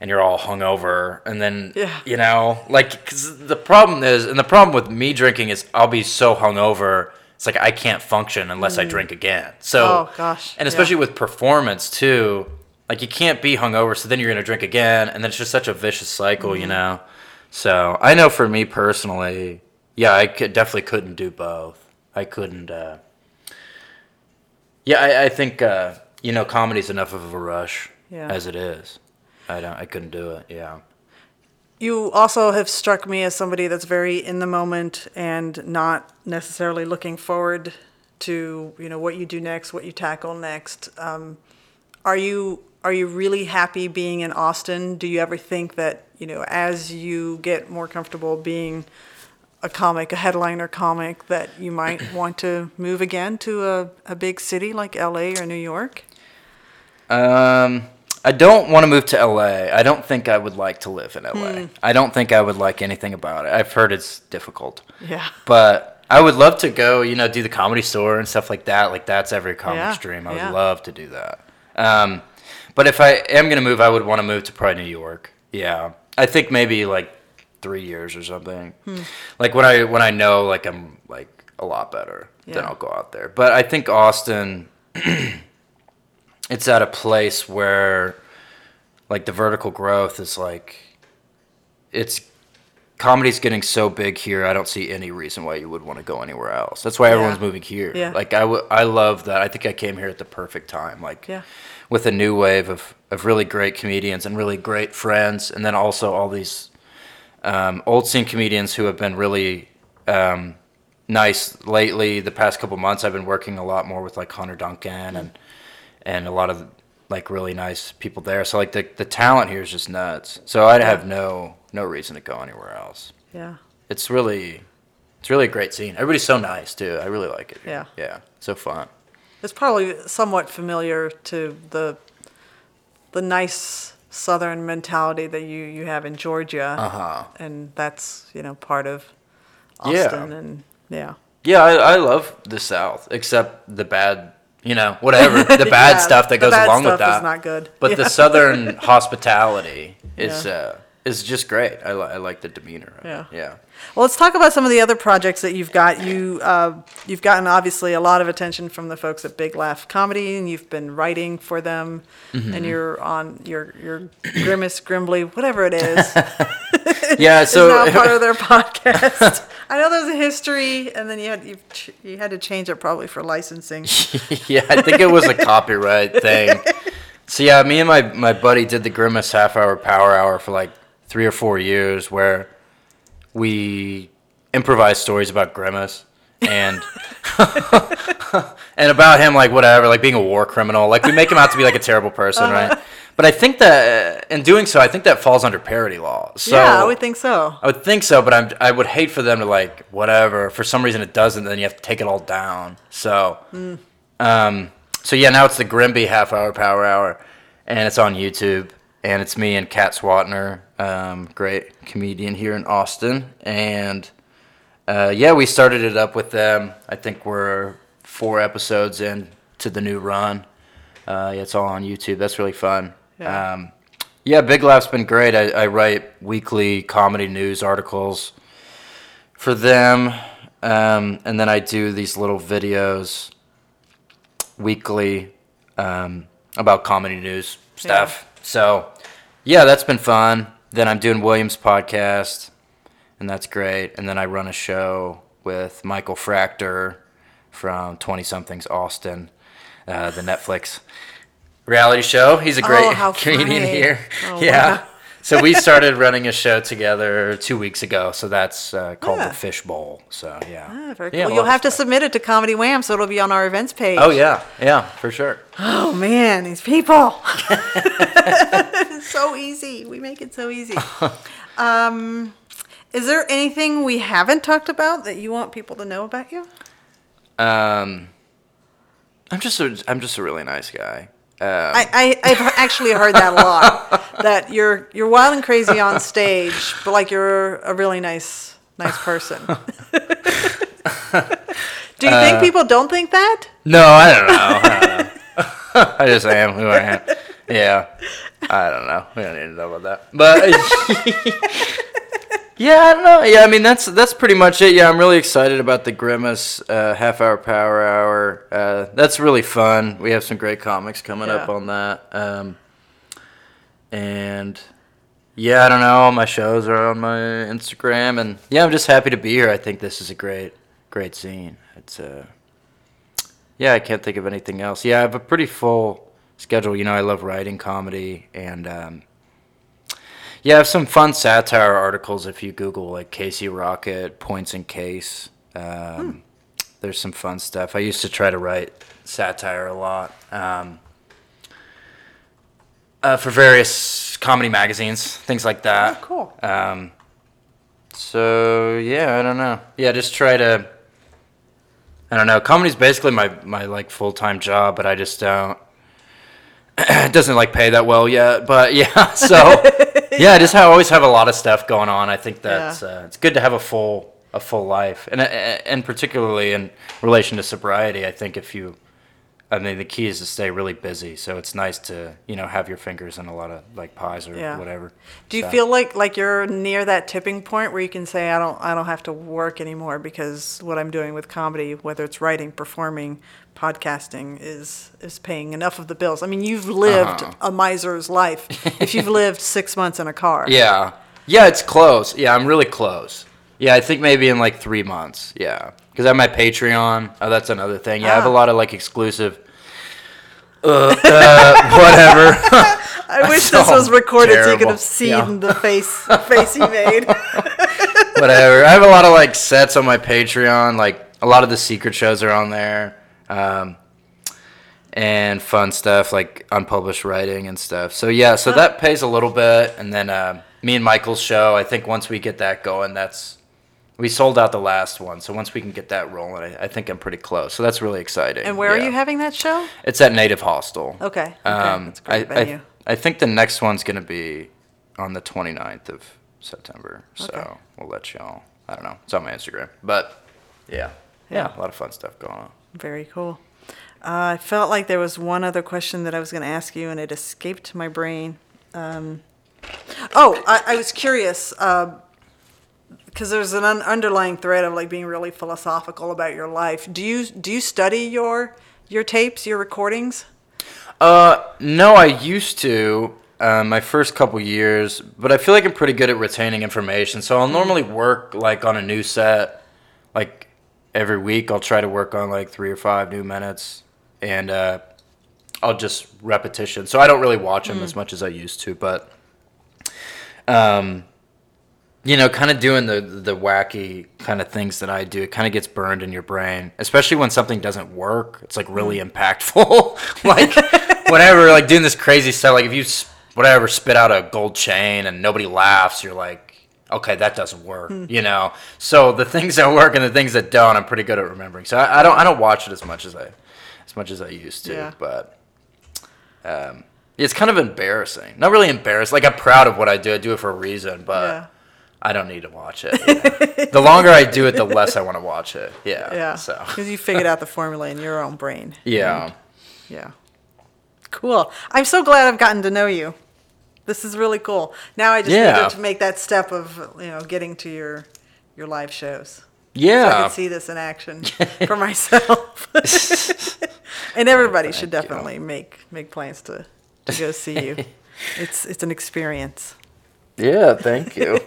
and you're all hungover and then, you know, like, cause the problem with me drinking is I'll be so hungover It's like I can't function unless I drink again. So, oh, gosh. And especially with performance, too. Like, you can't be hungover, so then you're going to drink again. And then it's just such a vicious cycle, you know? So, I know for me personally, yeah, I definitely couldn't do both. I couldn't. I think, you know, comedy's enough of a rush as it is. I couldn't do it, yeah. You also have struck me as somebody that's very in the moment and not necessarily looking forward to, you know, what you do next, what you tackle next. Are you really happy being in Austin? Do you ever think that, you know, as you get more comfortable being a comic, a headliner comic, that you might want to move again to a big city like LA or New York? I don't want to move to LA. I don't think I would like to live in LA. I don't think I would like anything about it. I've heard it's difficult. Yeah. But I would love to go, you know, do the Comedy Store and stuff like that. Like, that's every comic's dream. I would love to do that. But if I am going to move, I would want to move to probably New York. Yeah. I think maybe like 3 years or something. Like when I know like I'm like a lot better, then I'll go out there. But I think Austin, it's at a place where like the vertical growth is like, it's comedy's getting so big here. I don't see any reason why you would want to go anywhere else. That's why everyone's moving here. Yeah. Like I love that. I think I came here at the perfect time, like with a new wave of really great comedians and really great friends. And then also all these, old scene comedians who have been really, nice lately. The past couple months I've been working a lot more with like Hunter Duncan and a lot of like really nice people there. So like the talent here is just nuts. So I'd have no reason to go anywhere else. Yeah. It's really a great scene. Everybody's so nice too. I really like it. Yeah. Yeah. So fun. It's probably somewhat familiar to the nice Southern mentality that you have in Georgia. Uh-huh. And that's, you know, part of Austin and Yeah, I love the South, except the bad, you know, whatever, the bad stuff that goes along with that. The bad stuff is not good. But the Southern hospitality is just great. I like the demeanor of it. Yeah. Well, let's talk about some of the other projects that you've got. You've gotten, obviously, a lot of attention from the folks at Big Laugh Comedy, and you've been writing for them, and you're on your Grimace, Grimbley, whatever it is. Yeah, so... it's now part of their podcast. I know there's a history, and then you had to change it probably for licensing. Yeah, I think it was a copyright thing. So yeah, me and my buddy did the Grimace Half Hour Power Hour for like 3 or 4 years, where we improvised stories about Grimace and and about him, like whatever, like being a war criminal. Like we make him out to be like a terrible person, right? But I think that in doing so, I think that falls under parody law. So yeah, I would think so. But I would hate for them to like whatever. For some reason, it doesn't. Then you have to take it all down. So, so yeah, now it's the Grimby Half Hour Power Hour, and it's on YouTube. And it's me and Kat Swatner, great comedian here in Austin. And we started it up with them. I think we're 4 episodes in to the new run. It's all on YouTube. That's really fun. Yeah. Big Laugh's been great. I write weekly comedy news articles for them, and then I do these little videos weekly about comedy news stuff. Yeah. So, yeah, that's been fun. Then I'm doing William's podcast, and that's great. And then I run a show with Michael Fractor from 20-somethings Austin, the Netflix reality show. He's a great comedian here. Oh, wow. So we started running a show together 2 weeks ago. So that's called The Fish Bowl. So, yeah. Ah, very cool. You'll have to submit it to Comedy Wham, so it'll be on our events page. Oh, yeah. Yeah, for sure. Oh, man, these people. So easy. We make it so easy. Is there anything we haven't talked about that you want people to know about you? I'm just a really nice guy. I've actually heard that a lot, that you're wild and crazy on stage, but like you're a really nice person. Do you think people don't think that? No, I don't know. I just am who I am. Yeah. I don't know. We don't need to know about that. But Yeah, I don't know. Yeah, I mean, that's pretty much it. Yeah, I'm really excited about the Grimace Half Hour Power Hour. That's really fun. We have some great comics coming up on that. And, yeah, I don't know. My shows are on my Instagram. And, yeah, I'm just happy to be here. I think this is a great scene. It's yeah, I can't think of anything else. Yeah, I have a pretty full schedule. You know, I love writing comedy and yeah, I have some fun satire articles if you Google, like, Casey Rocket, Points in Case. There's some fun stuff. I used to try to write satire a lot for various comedy magazines, things like that. Oh, cool. So, yeah, I don't know. Yeah, just try to, I don't know. Comedy's basically my like, full-time job, but I just don't. It doesn't, like, pay that well yet, but, yeah, so... Yeah, I just always have a lot of stuff going on. I think that's it's good to have a full life, and particularly in relation to sobriety. I think the key is to stay really busy. So it's nice to have your fingers in a lot of like pies or whatever. Do you feel like you're near that tipping point where you can say I don't have to work anymore because what I'm doing with comedy, whether it's writing, performing, podcasting is paying enough of the bills. I mean, you've lived a miser's life if you've lived 6 months in a car. Yeah, it's close. Yeah, I'm really close. Yeah, I think maybe in like 3 months. Yeah, because I have my Patreon. Oh, that's another thing. Yeah, I have a lot of like exclusive whatever. I wish this was recorded so you could have seen the face he made. Whatever. I have a lot of like sets on my Patreon. Like a lot of the secret shows are on there. And fun stuff like unpublished writing and stuff. So yeah, so that pays a little bit. And then me and Michael's show, I think once we get that going, we sold out the last one. So once we can get that rolling, I think I'm pretty close. So that's really exciting. And where are you having that show? It's at Native Hostel. Okay. That's a great venue. I think the next one's going to be on the 29th of September. So we'll let y'all, I don't know. It's on my Instagram. But yeah, a lot of fun stuff going on. Very cool. I felt like there was one other question that I was going to ask you, and it escaped my brain. I was curious because there's an underlying thread of like being really philosophical about your life. Do you study your tapes, your recordings? No, I used to my first couple years, but I feel like I'm pretty good at retaining information. So I'll normally work like on a new set, like. Every week I'll try to work on like 3 or 5 new minutes, and I'll just repetition. So I don't really watch them as much as I used to, but kind of doing the wacky kind of things that I do, it kind of gets burned in your brain, especially when something doesn't work. It's like really impactful, like whatever, like doing this crazy stuff. Like if you spit out a gold chain and nobody laughs, you're like, okay, that doesn't work, So the things that work and the things that don't, I'm pretty good at remembering. So I don't watch it as much as I used to. Yeah. But it's kind of embarrassing. Not really embarrassed. Like I'm proud of what I do. I do it for a reason, but I don't need to watch it. Yeah. The longer I do it, the less I want to watch it. Yeah. Yeah. So because you figured out the formula in your own brain. Yeah. And, yeah. Cool. I'm so glad I've gotten to know you. This is really cool. Now I just needed to make that step of, getting to your live shows. Yeah. So I can see this in action for myself. And everybody should definitely make plans to go see you. It's an experience. Yeah, thank you.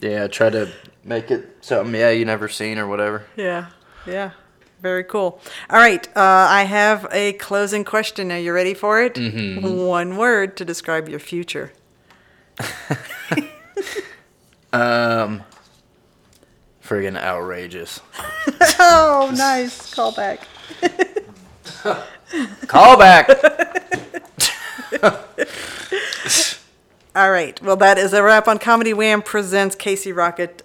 Yeah, try to make it something you never seen or whatever. Yeah. Yeah. Very cool. All right. I have a closing question. Are you ready for it? Mm-hmm. One word to describe your future. Friggin' outrageous. Oh, nice. Callback. Callback. All right. Well, that is a wrap on Comedy Wham! Presents Casey Rocket.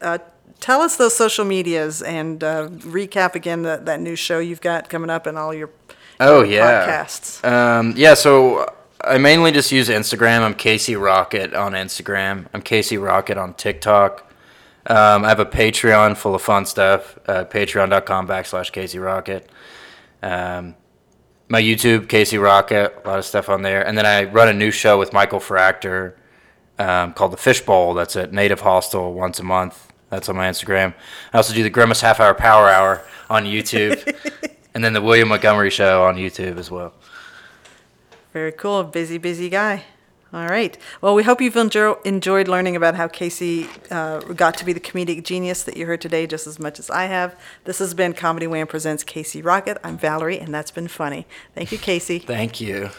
Tell us those social medias and recap again that new show you've got coming up and all your podcasts. So I mainly just use Instagram. I'm Casey Rocket on Instagram. I'm Casey Rocket on TikTok. I have a Patreon full of fun stuff, patreon.com/CaseyRocket. My YouTube, Casey Rocket, a lot of stuff on there. And then I run a new show with Michael Fractor called The Fish Bowl. That's at Native Hostel once a month. That's on my Instagram. I also do the Grimace Half Hour Power Hour on YouTube, and then The William Montgomery Show on YouTube as well. Very cool. Busy, busy guy. All right. Well, we hope you've enjoyed learning about how Casey got to be the comedic genius that you heard today just as much as I have. This has been Comedy Wham! Presents Casey Rocket. I'm Valerie, and that's been funny. Thank you, Casey. Thank you.